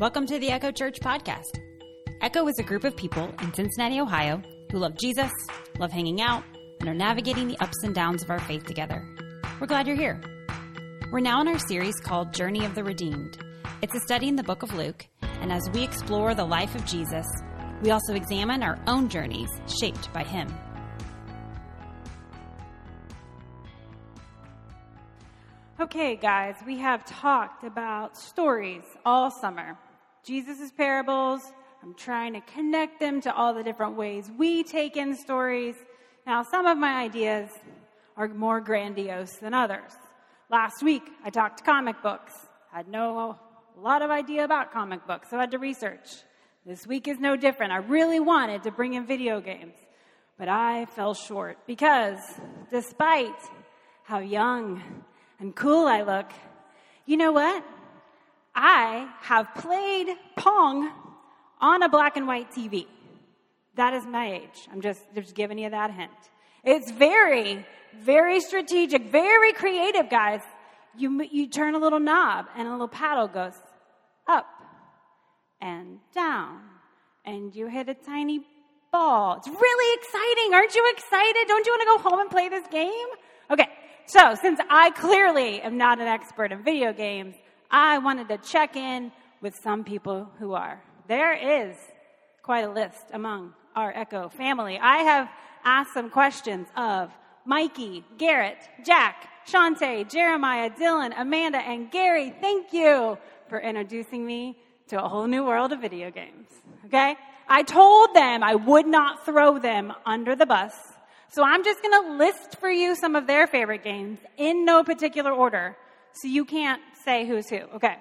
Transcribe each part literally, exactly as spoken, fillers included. Welcome to the Echo Church podcast. Echo is a group of people in Cincinnati, Ohio, who love Jesus, love hanging out, and are navigating the ups and downs of our faith together. We're glad you're here. We're now in our series called Journey of the Redeemed. It's a study in the book of Luke, and as we explore the life of Jesus, we also examine our own journeys shaped by him. Okay, guys, we have talked about stories all summer. Jesus' parables, I'm trying to connect them to all the different ways we take in stories. Now, some of my ideas are more grandiose than others. Last week, I talked comic books. I had no a lot of idea about comic books, so I had to research. This week is no different. I really wanted to bring in video games, but I fell short because despite how young and cool I look, you know what? I have played Pong on a black and white T V. That is my age. I'm just, just giving you that hint. It's very, very strategic, very creative, guys. You you turn a little knob and a little paddle goes up and down, and you hit a tiny ball. It's really exciting. Aren't you excited? Don't you want to go home and play this game? Okay, so since I clearly am not an expert in video games, I wanted to check in with some people who are. There is quite a list among our Echo family. I have asked some questions of Mikey, Garrett, Jack, Shante, Jeremiah, Dylan, Amanda, and Gary. Thank you for introducing me to a whole new world of video games, okay? I told them I would not throw them under the bus, so I'm just going to list for you some of their favorite games in no particular order, so you can't say who's who, okay?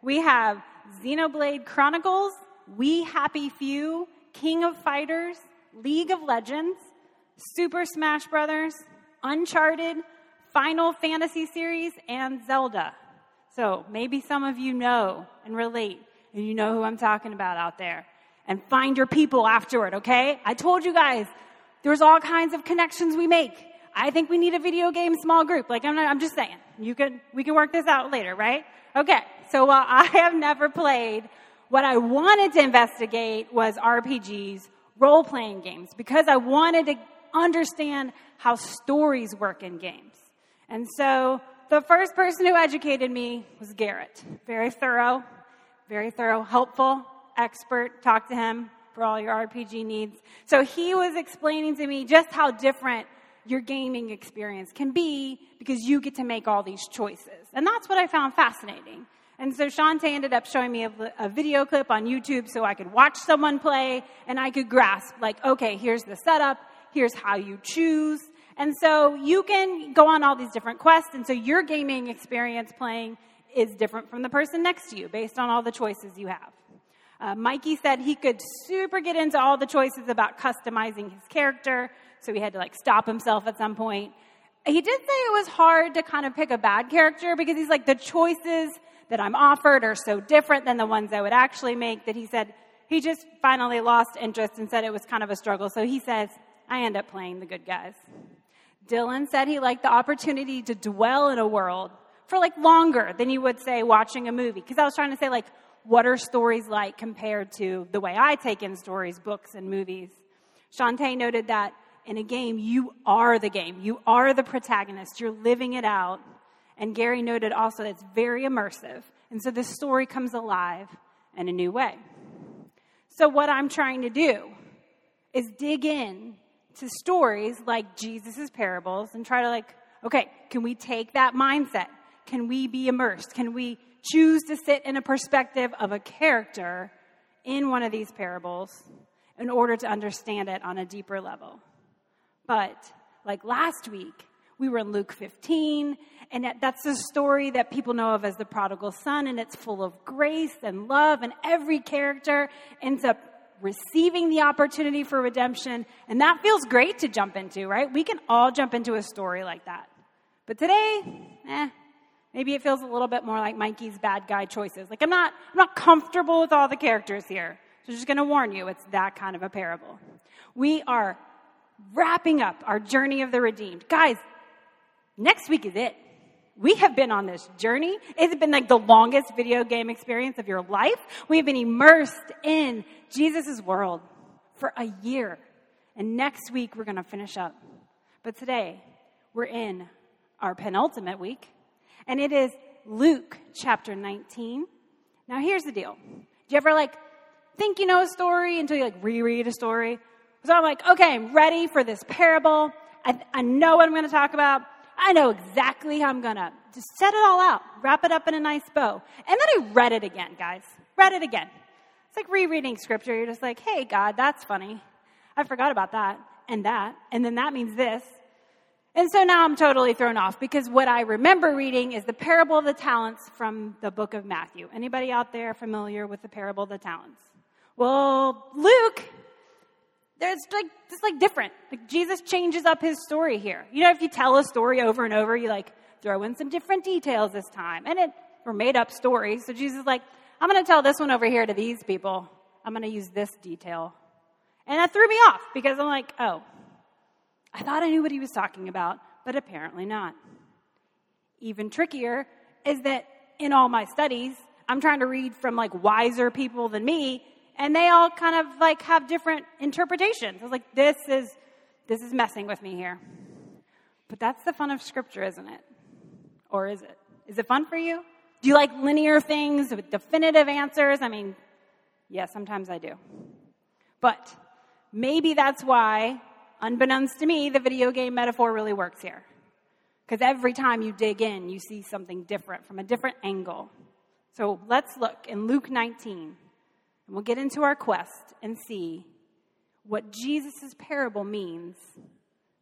We have Xenoblade Chronicles, We Happy Few, King of Fighters, League of Legends, Super Smash Brothers, Uncharted, Final Fantasy series, and Zelda. So maybe some of you know and relate, and you know who I'm talking about out there. And find your people afterward, okay? I told you guys, there's all kinds of connections we make. I think we need a video game small group. Like, I'm not, I'm just saying, you can, we can work this out later, right? Okay, so while I have never played, what I wanted to investigate was R P Gs, role-playing games, because I wanted to understand how stories work in games. And so the first person who educated me was Garrett. Very thorough, very thorough, helpful, expert. Talk to him for all your R P G needs. So he was explaining to me just how different your gaming experience can be because you get to make all these choices. And that's what I found fascinating. And so Shante ended up showing me a, a video clip on YouTube so I could watch someone play and I could grasp, like, okay, here's the setup, here's how you choose. And so you can go on all these different quests, and so your gaming experience playing is different from the person next to you based on all the choices you have. Uh, Mikey said he could super get into all the choices about customizing his character, so he had to, like, stop himself at some point. He did say it was hard to kind of pick a bad character because he's like, the choices that I'm offered are so different than the ones I would actually make that he said he just finally lost interest and said it was kind of a struggle. So he says, I end up playing the good guys. Dylan said he liked the opportunity to dwell in a world for, like, longer than you would, say, watching a movie. Because I was trying to say, like, what are stories like compared to the way I take in stories, books, and movies? Shante noted that in a game, you are the game. You are the protagonist. You're living it out. And Gary noted also that it's very immersive. And so this story comes alive in a new way. So what I'm trying to do is dig in to stories like Jesus' parables and try to, like, okay, can we take that mindset? Can we be immersed? Can we choose to sit in a perspective of a character in one of these parables in order to understand it on a deeper level? But like last week, we were in Luke fifteen, and that's the story that people know of as the prodigal son, and it's full of grace and love, and every character ends up receiving the opportunity for redemption, and that feels great to jump into, right? We can all jump into a story like that. But today, eh, maybe it feels a little bit more like Mikey's bad guy choices. Like, I'm not, I'm not comfortable with all the characters here, so I'm just going to warn you, it's that kind of a parable. We are wrapping up our journey of the redeemed. Guys, next week is it. We have been on this journey. It's been like the longest video game experience of your life. We've been immersed in Jesus' world for a year. And next week, we're going to finish up. But today, we're in our penultimate week. And it is Luke chapter nineteen. Now, here's the deal. Do you ever, like, think you know a story until you, like, reread a story? So I'm like, okay, I'm ready for this parable. I, I know what I'm going to talk about. I know exactly how I'm going to just set it all out, wrap it up in a nice bow. And then I read it again, guys. Read it again. It's like rereading scripture. You're just like, hey, God, that's funny. I forgot about that and that. And then that means this. And so now I'm totally thrown off because what I remember reading is the parable of the talents from the book of Matthew. Anybody out there familiar with the parable of the talents? Well, Luke... There's like it's like different. Like Jesus changes up his story here. You know, if you tell a story over and over, you like throw in some different details this time. And it were made up stories. So Jesus is like, I'm going to tell this one over here to these people. I'm going to use this detail. And that threw me off because I'm like, oh, I thought I knew what he was talking about, but apparently not. Even trickier is that in all my studies, I'm trying to read from like wiser people than me. And they all kind of like have different interpretations. I was like, this is this is messing with me here. But that's the fun of scripture, isn't it? Or is it? Is it fun for you? Do you like linear things with definitive answers? I mean, yeah, sometimes I do. But maybe that's why, unbeknownst to me, the video game metaphor really works here. Because every time you dig in, you see something different from a different angle. So let's look in Luke nineteen. And we'll get into our quest and see what Jesus' parable means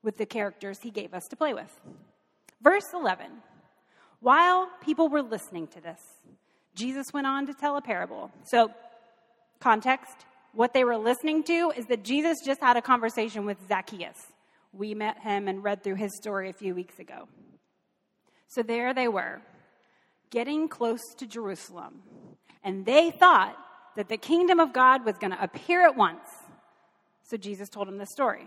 with the characters he gave us to play with. Verse eleven, while people were listening to this, Jesus went on to tell a parable. So, context, what they were listening to is that Jesus just had a conversation with Zacchaeus. We met him and read through his story a few weeks ago. So there they were, getting close to Jerusalem, and they thought that the kingdom of God was going to appear at once. So Jesus told him this story.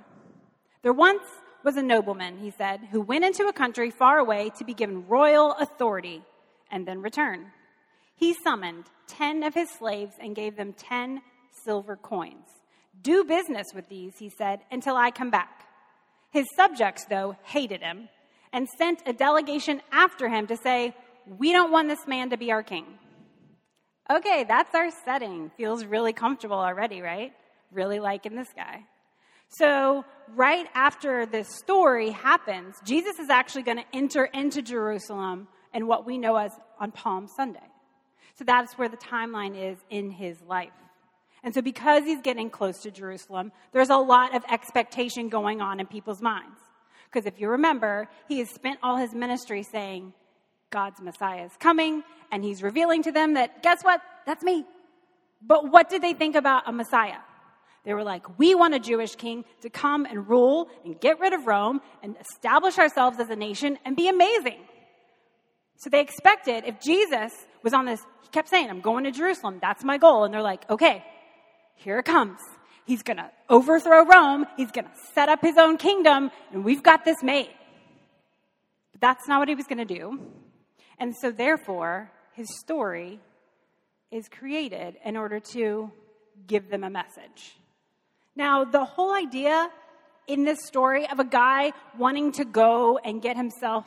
There once was a nobleman, he said, who went into a country far away to be given royal authority and then return. He summoned ten of his slaves and gave them ten silver coins. Do business with these, he said, until I come back. His subjects, though, hated him and sent a delegation after him to say, we don't want this man to be our king. Okay, that's our setting. Feels really comfortable already, right? Really liking this guy. So right after this story happens, Jesus is actually going to enter into Jerusalem and what we know as on Palm Sunday. So that's where the timeline is in his life. And so because he's getting close to Jerusalem, there's a lot of expectation going on in people's minds. Because if you remember, he has spent all his ministry saying, God's Messiah is coming, and he's revealing to them that, guess what? That's me. But what did they think about a Messiah? They were like, we want a Jewish king to come and rule and get rid of Rome and establish ourselves as a nation and be amazing. So they expected if Jesus was on this, he kept saying, I'm going to Jerusalem. That's my goal. And they're like, okay, here it comes. He's going to overthrow Rome. He's going to set up his own kingdom, and we've got this made. But that's not what he was going to do. And so, therefore, his story is created in order to give them a message. Now, the whole idea in this story of a guy wanting to go and get himself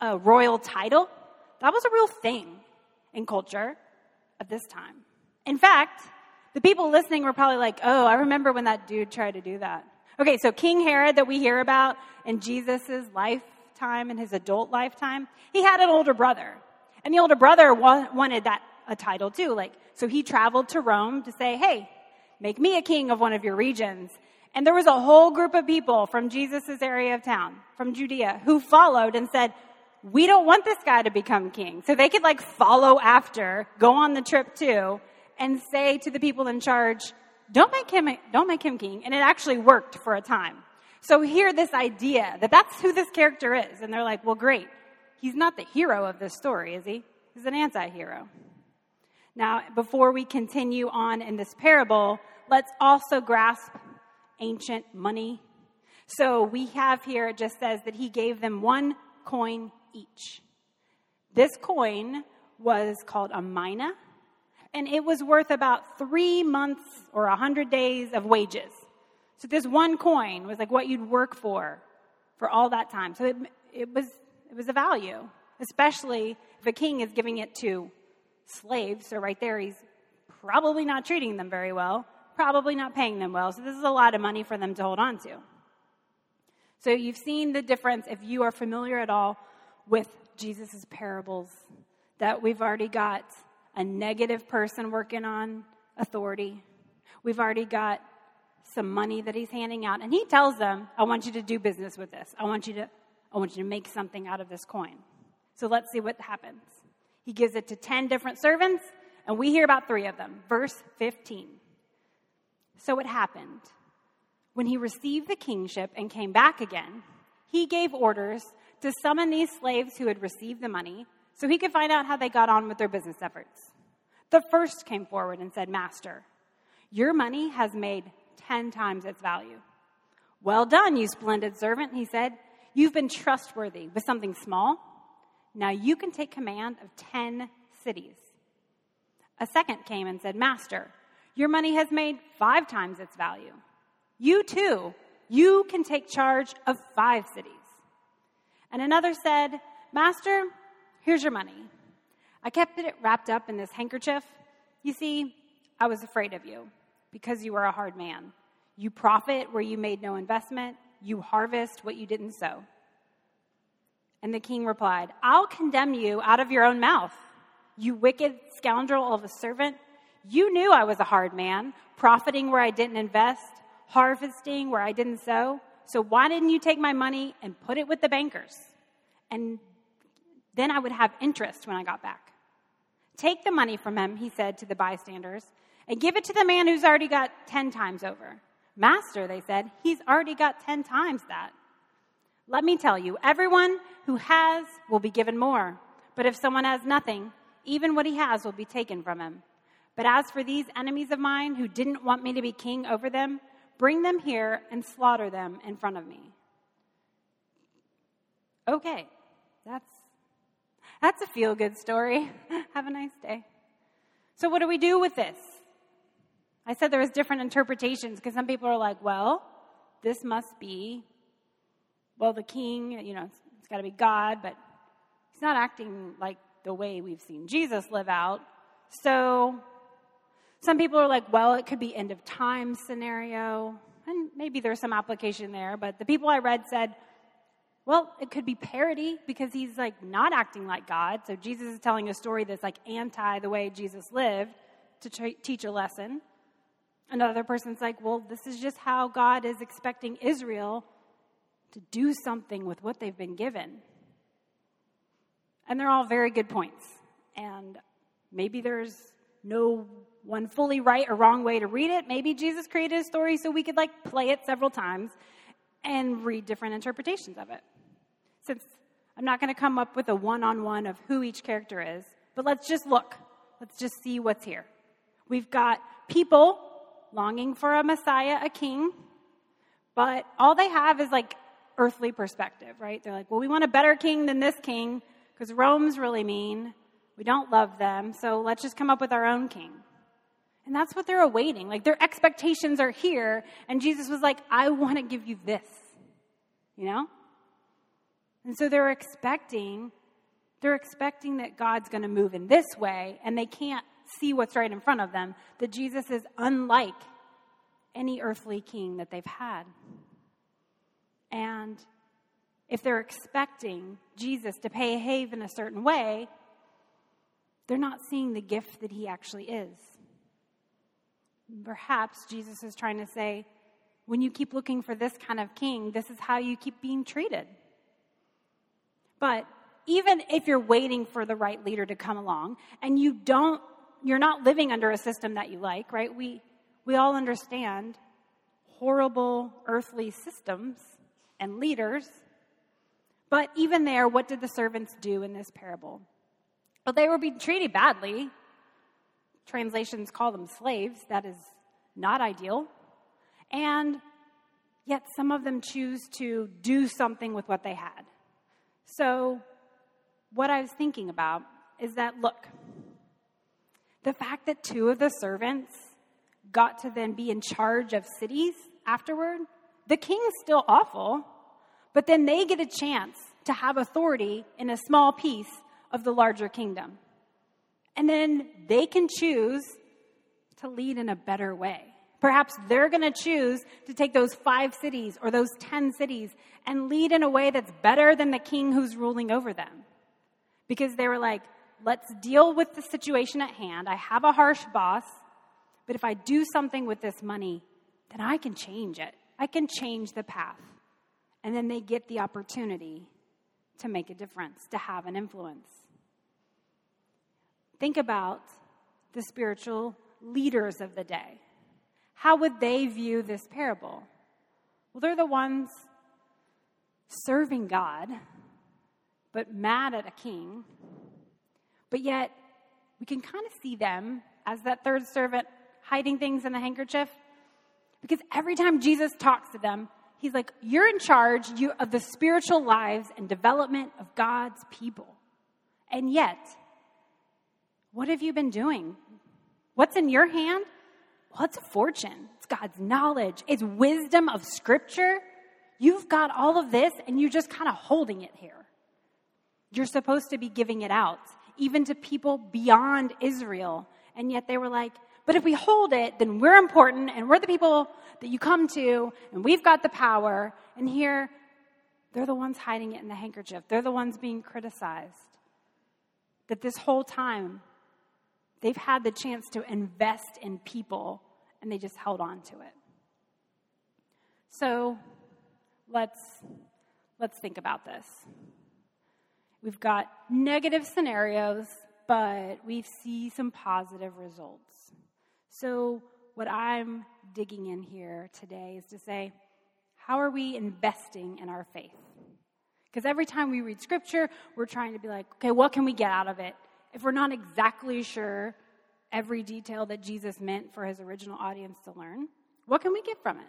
a royal title, that was a real thing in culture at this time. In fact, the people listening were probably like, oh, I remember when that dude tried to do that. Okay, so King Herod that we hear about in Jesus' life, time in his adult lifetime, he had an older brother. And the older brother wa- wanted that a title too. Like, so he traveled to Rome to say, hey, make me a king of one of your regions. And there was a whole group of people from Jesus' area of town, from Judea, who followed and said, we don't want this guy to become king. So they could like follow after, go on the trip too, and say to the people in charge, don't make him, don't make him king. And it actually worked for a time. So here, this idea that that's who this character is. And they're like, well, great. He's not the hero of this story, is he? He's an anti-hero. Now, before we continue on in this parable, let's also grasp ancient money. So we have here, it just says that he gave them one coin each. This coin was called a mina, and it was worth about three months or one hundred days of wages. So this one coin was like what you'd work for for all that time. So it it was it was a value, especially if a king is giving it to slaves. So right there, he's probably not treating them very well, probably not paying them well. So this is a lot of money for them to hold on to. So you've seen the difference if you are familiar at all with Jesus' parables, that we've already got a negative person working on authority. We've already got some money that he's handing out, and he tells them, I want you to do business with this. I want you to I want you to make something out of this coin. So let's see what happens. He gives it to ten different servants, and we hear about three of them. Verse fifteen. So it happened, when he received the kingship and came back again, he gave orders to summon these slaves who had received the money so he could find out how they got on with their business efforts. The first came forward and said, Master, your money has made ten times its value. Well done, you splendid servant, he said. You've been trustworthy with something small. Now you can take command of ten cities. A second came and said, Master, your money has made five times its value. You too, you can take charge of five cities. And another said, Master, here's your money. I kept it wrapped up in this handkerchief. You see, I was afraid of you because you were a hard man. You profit where you made no investment. You harvest what you didn't sow. And the king replied, I'll condemn you out of your own mouth, you wicked scoundrel of a servant. You knew I was a hard man, profiting where I didn't invest, harvesting where I didn't sow. So why didn't you take my money and put it with the bankers? And then I would have interest when I got back. Take the money from him, he said to the bystanders, and give it to the man who's already got ten times over. Master, they said, he's already got ten times that. Let me tell you, everyone who has will be given more. But if someone has nothing, even what he has will be taken from him. But as for these enemies of mine who didn't want me to be king over them, bring them here and slaughter them in front of me. Okay, that's that's a feel-good story. Have a nice day. So what do we do with this? I said there was different interpretations because some people are like, well, this must be, well, the king, you know, it's, it's got to be God, but he's not acting like the way we've seen Jesus live out. So some people are like, well, it could be end of time scenario, and maybe there's some application there. But the people I read said, well, it could be parody because he's like not acting like God. So Jesus is telling a story that's like anti the way Jesus lived to tra- teach a lesson. Another person's like, well, this is just how God is expecting Israel to do something with what they've been given. And they're all very good points. And maybe there's no one fully right or wrong way to read it. Maybe Jesus created a story so we could like play it several times and read different interpretations of it. Since I'm not going to come up with a one-on-one of who each character is, but let's just look. Let's just see what's here. We've got people longing for a Messiah, a king, but all they have is like earthly perspective, right? They're like, well, we want a better king than this king because Rome's really mean. We don't love them, so let's just come up with our own king. And that's what they're awaiting. Like, their expectations are here, and Jesus was like, I want to give you this, you know? And so they're expecting, they're expecting that God's going to move in this way, and they can't see what's right in front of them, that Jesus is unlike any earthly king that they've had. And if they're expecting Jesus to behave in a certain way, they're not seeing the gift that he actually is. Perhaps Jesus is trying to say, when you keep looking for this kind of king, this is how you keep being treated. But even if you're waiting for the right leader to come along and you don't, you're not living under a system that you like, right? We we all understand horrible earthly systems and leaders. But even there, what did the servants do in this parable? Well, they were being treated badly. Translations call them slaves. That is not ideal. And yet some of them choose to do something with what they had. So what I was thinking about is that, look, the fact that two of the servants got to then be in charge of cities afterward, the king's still awful, but then they get a chance to have authority in a small piece of the larger kingdom. And then they can choose to lead in a better way. Perhaps they're going to choose to take those five cities or those ten cities and lead in a way that's better than the king who's ruling over them. Because they were like, let's deal with the situation at hand. I have a harsh boss, but if I do something with this money, then I can change it. I can change the path. And then they get the opportunity to make a difference, to have an influence. Think about the spiritual leaders of the day. How would they view this parable? Well, they're the ones serving God, but mad at a king. But yet, we can kind of see them as that third servant hiding things in the handkerchief. Because every time Jesus talks to them, he's like, you're in charge you, of the spiritual lives and development of God's people. And yet, what have you been doing? What's in your hand? Well, it's a fortune. It's God's knowledge. It's wisdom of Scripture. You've got all of this, and you're just kind of holding it here. You're supposed to be giving it out, even to people beyond Israel. And yet they were like, but if we hold it, then we're important, and we're the people that you come to, and we've got the power. And here, they're the ones hiding it in the handkerchief. They're the ones being criticized. That this whole time, they've had the chance to invest in people, and they just held on to it. So let's let's think about this. We've got negative scenarios, but we see some positive results. So what I'm digging in here today is to say, how are we investing in our faith? Because every time we read Scripture, we're trying to be like, okay, what can we get out of it? If we're not exactly sure every detail that Jesus meant for his original audience to learn, what can we get from it?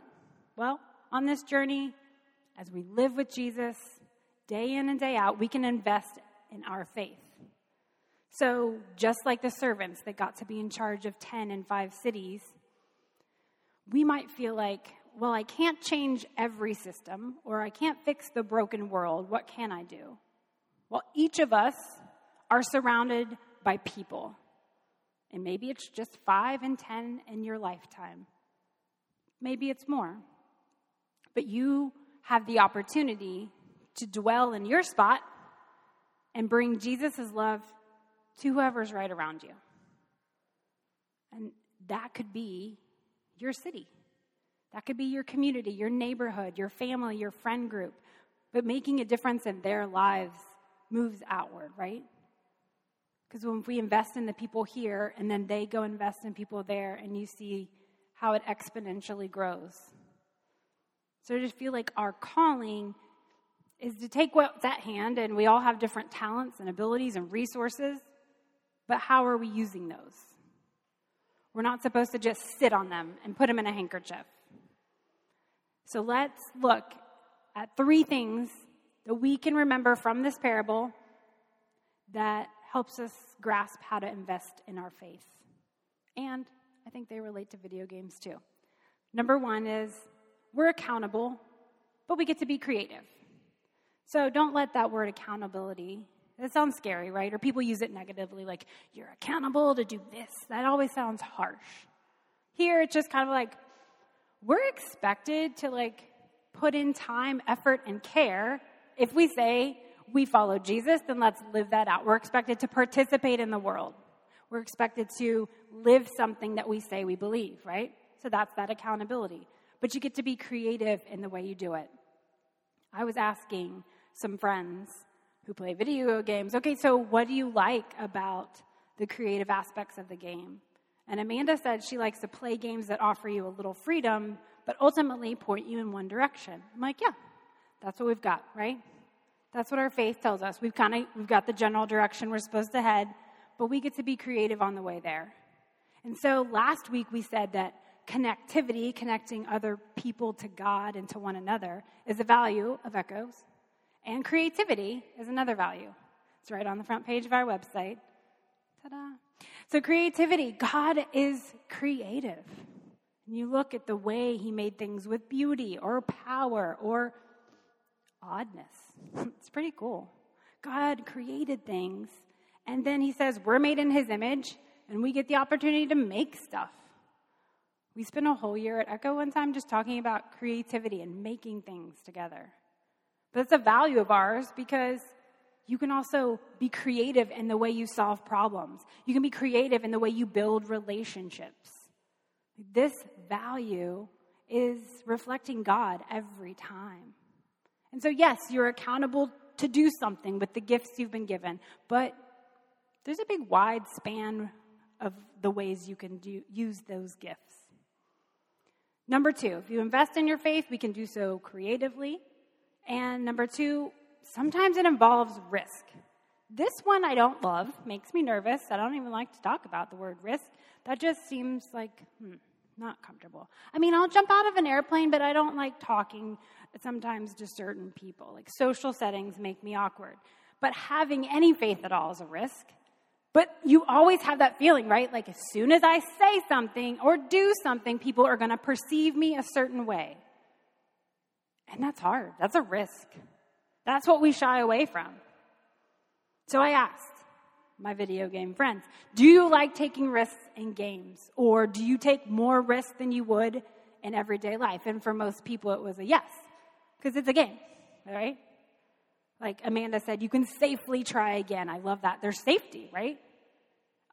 Well, on this journey, as we live with Jesus, day in and day out, we can invest in our faith. So just like the servants that got to be in charge of ten and five cities, we might feel like, well, I can't change every system, or I can't fix the broken world. What can I do? Well, each of us are surrounded by people. And maybe it's just five and ten in your lifetime. Maybe it's more. But you have the opportunity to dwell in your spot and bring Jesus' love to whoever's right around you. And that could be your city. That could be your community, your neighborhood, your family, your friend group. But making a difference in their lives moves outward, right? Because when we invest in the people here, and then they go invest in people there, and you see how it exponentially grows. So I just feel like our calling is to take what's at hand, and we all have different talents and abilities and resources, but how are we using those? We're not supposed to just sit on them and put them in a handkerchief. So let's look at three things that we can remember from this parable that helps us grasp how to invest in our faith. And I think they relate to video games too. Number one is we're accountable, but we get to be creative. So don't let that word accountability, that sounds scary, right? Or people use it negatively, like you're accountable to do this. That always sounds harsh. Here it's just kind of like we're expected to like put in time, effort, and care. If we say, we follow Jesus, then let's live that out. We're expected to participate in the world. We're expected to live something that we say we believe, right? So that's that accountability. But you get to be creative in the way you do it. I was asking some friends who play video games, okay, so what do you like about the creative aspects of the game? And Amanda said she likes to play games that offer you a little freedom, but ultimately point you in one direction. I'm like, yeah, that's what we've got, right? That's what our faith tells us. We've kind of we've got the general direction we're supposed to head, but we get to be creative on the way there. And so last week we said that connectivity, connecting other people to God and to one another, is a value of Echoes, and creativity is another value. It's right on the front page of our website. Ta-da. So creativity. God is creative. And you look at the way he made things with beauty or power or oddness. It's pretty cool. God created things, and then he says, we're made in his image, and we get the opportunity to make stuff. We spent a whole year at Echo one time just talking about creativity and making things together. But it's a value of ours because you can also be creative in the way you solve problems. You can be creative in the way you build relationships. This value is reflecting God every time. And so, yes, you're accountable to do something with the gifts you've been given, but there's a big wide span of the ways you can do, use those gifts. Number two, if you invest in your faith, we can do so creatively. And number two, sometimes it involves risk. This one I don't love, makes me nervous. I don't even like to talk about the word risk. That just seems like, hmm, not comfortable. I mean, I'll jump out of an airplane, but I don't like talking sometimes to certain people. Like social settings make me awkward. But having any faith at all is a risk. But you always have that feeling, right? Like as soon as I say something or do something, people are going to perceive me a certain way. And that's hard. That's a risk. That's what we shy away from. So I asked my video game friends, do you like taking risks in games? Or do you take more risks than you would in everyday life? And for most people, it was a yes, because it's a game, right? Like Amanda said, you can safely try again. I love that. There's safety, right?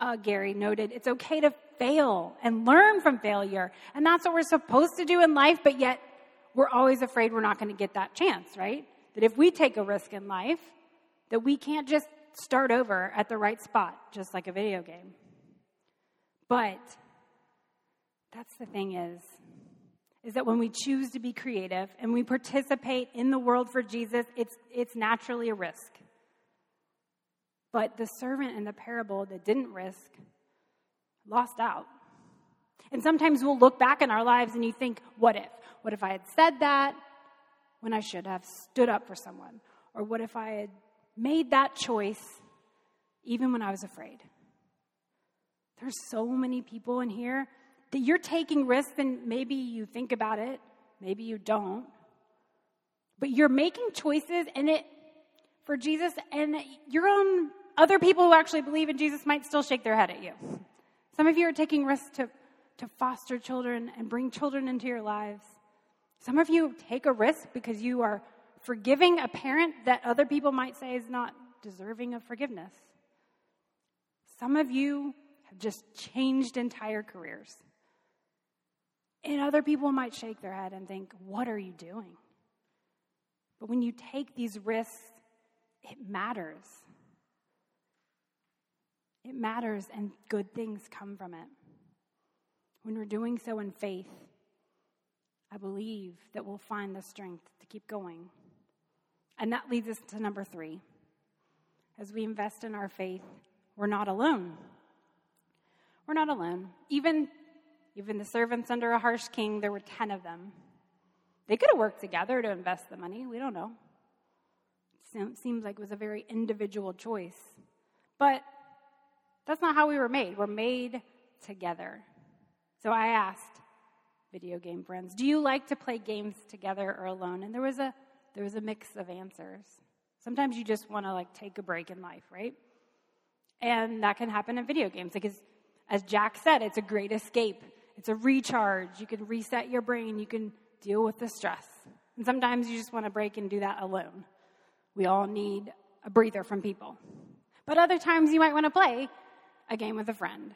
Uh, Gary noted, it's okay to fail and learn from failure. And that's what we're supposed to do in life, but yet we're always afraid we're not going to get that chance, right? That if we take a risk in life, that we can't just start over at the right spot, just like a video game. But that's the thing is, is that when we choose to be creative and we participate in the world for Jesus, it's it's naturally a risk. But the servant in the parable that didn't risk lost out. And sometimes we'll look back in our lives and you think, what if? What if I had said that when I should have stood up for someone? Or what if I had made that choice even when I was afraid? There's so many people in here that you're taking risks, and maybe you think about it, maybe you don't, but you're making choices in it for Jesus, and your own other people who actually believe in Jesus might still shake their head at you. Some of you are taking risks to, to foster children and bring children into your lives. Some of you take a risk because you are forgiving a parent that other people might say is not deserving of forgiveness. Some of you have just changed entire careers. And other people might shake their head and think, what are you doing? But when you take these risks, it matters. It matters, and good things come from it. When we're doing so in faith, I believe that we'll find the strength to keep going. And that leads us to number three. As we invest in our faith, we're not alone. We're not alone. Even even the servants under a harsh king, there were ten of them. They could have worked together to invest the money. We don't know. It seems like it was a very individual choice. But that's not how we were made. We're made together. So I asked video game friends, do you like to play games together or alone? And there was a there was a mix of answers. Sometimes you just want to like take a break in life, right? And that can happen in video games because, as Jack said, it's a great escape. It's a recharge. You can reset your brain. You can deal with the stress. And sometimes you just want to break and do that alone. We all need a breather from people. But other times you might want to play a game with a friend.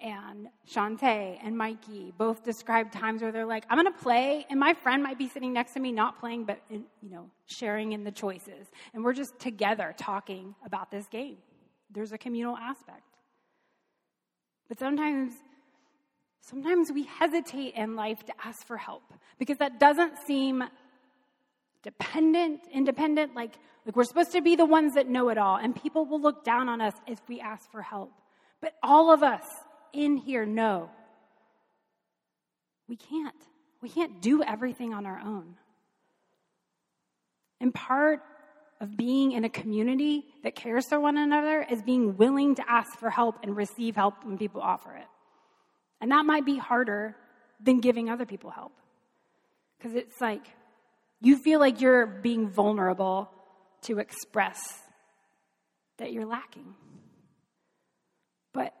And Shantae and Mikey both described times where they're like, I'm going to play, and my friend might be sitting next to me not playing, but in, you know, sharing in the choices. And we're just together talking about this game. There's a communal aspect. But sometimes, sometimes we hesitate in life to ask for help because that doesn't seem dependent, independent, like, like we're supposed to be the ones that know it all. And people will look down on us if we ask for help. But all of us in here know we can't. We can't do everything on our own. And part of being in a community that cares for one another is being willing to ask for help and receive help when people offer it. And that might be harder than giving other people help. Because it's like, you feel like you're being vulnerable to express that you're lacking. But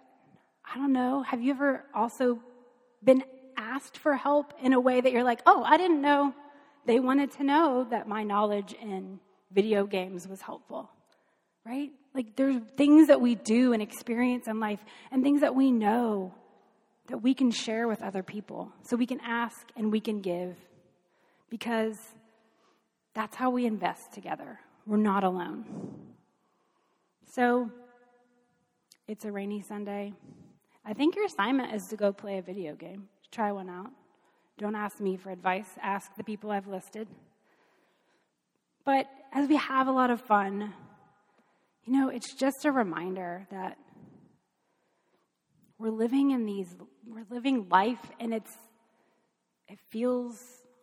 I don't know, have you ever also been asked for help in a way that you're like, oh, I didn't know they wanted to know that my knowledge in video games was helpful, right? Like, there's things that we do and experience in life and things that we know that we can share with other people. So we can ask and we can give, because that's how we invest together. We're not alone. So it's a rainy Sunday. I think your assignment is to go play a video game. Try one out. Don't ask me for advice. Ask the people I've listed. But as we have a lot of fun, you know, it's just a reminder that we're living in these, we're living life, and it's, it feels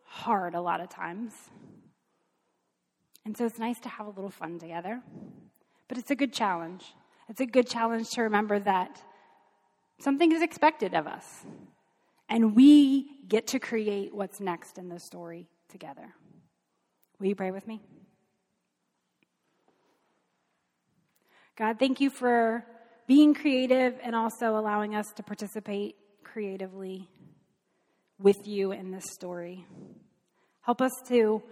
hard a lot of times. And so it's nice to have a little fun together. But it's a good challenge. It's a good challenge to remember that something is expected of us. And we get to create what's next in the story together. Will you pray with me? God, thank you for being creative and also allowing us to participate creatively with you in this story. Help us to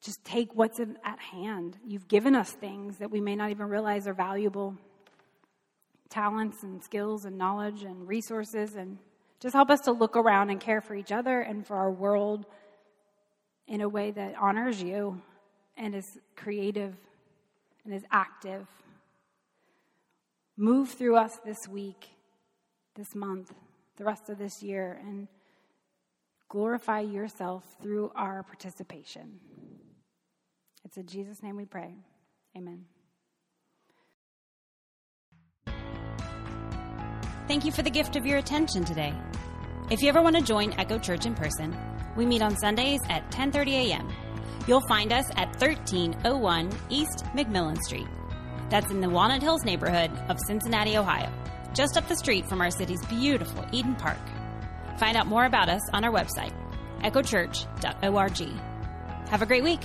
just take what's at hand. You've given us things that we may not even realize are valuable. Talents and skills and knowledge and resources, and just help us to look around and care for each other and for our world in a way that honors you and is creative and is active. Move through us this week, this month, the rest of this year, and glorify yourself through our participation. It's in Jesus' name we pray. Amen. Thank you for the gift of your attention today. If you ever want to join Echo Church in person, we meet on Sundays at ten thirty a.m. You'll find us at thirteen oh one East McMillan Street. That's in the Walnut Hills neighborhood of Cincinnati, Ohio, just up the street from our city's beautiful Eden Park. Find out more about us on our website, echo church dot org. Have a great week.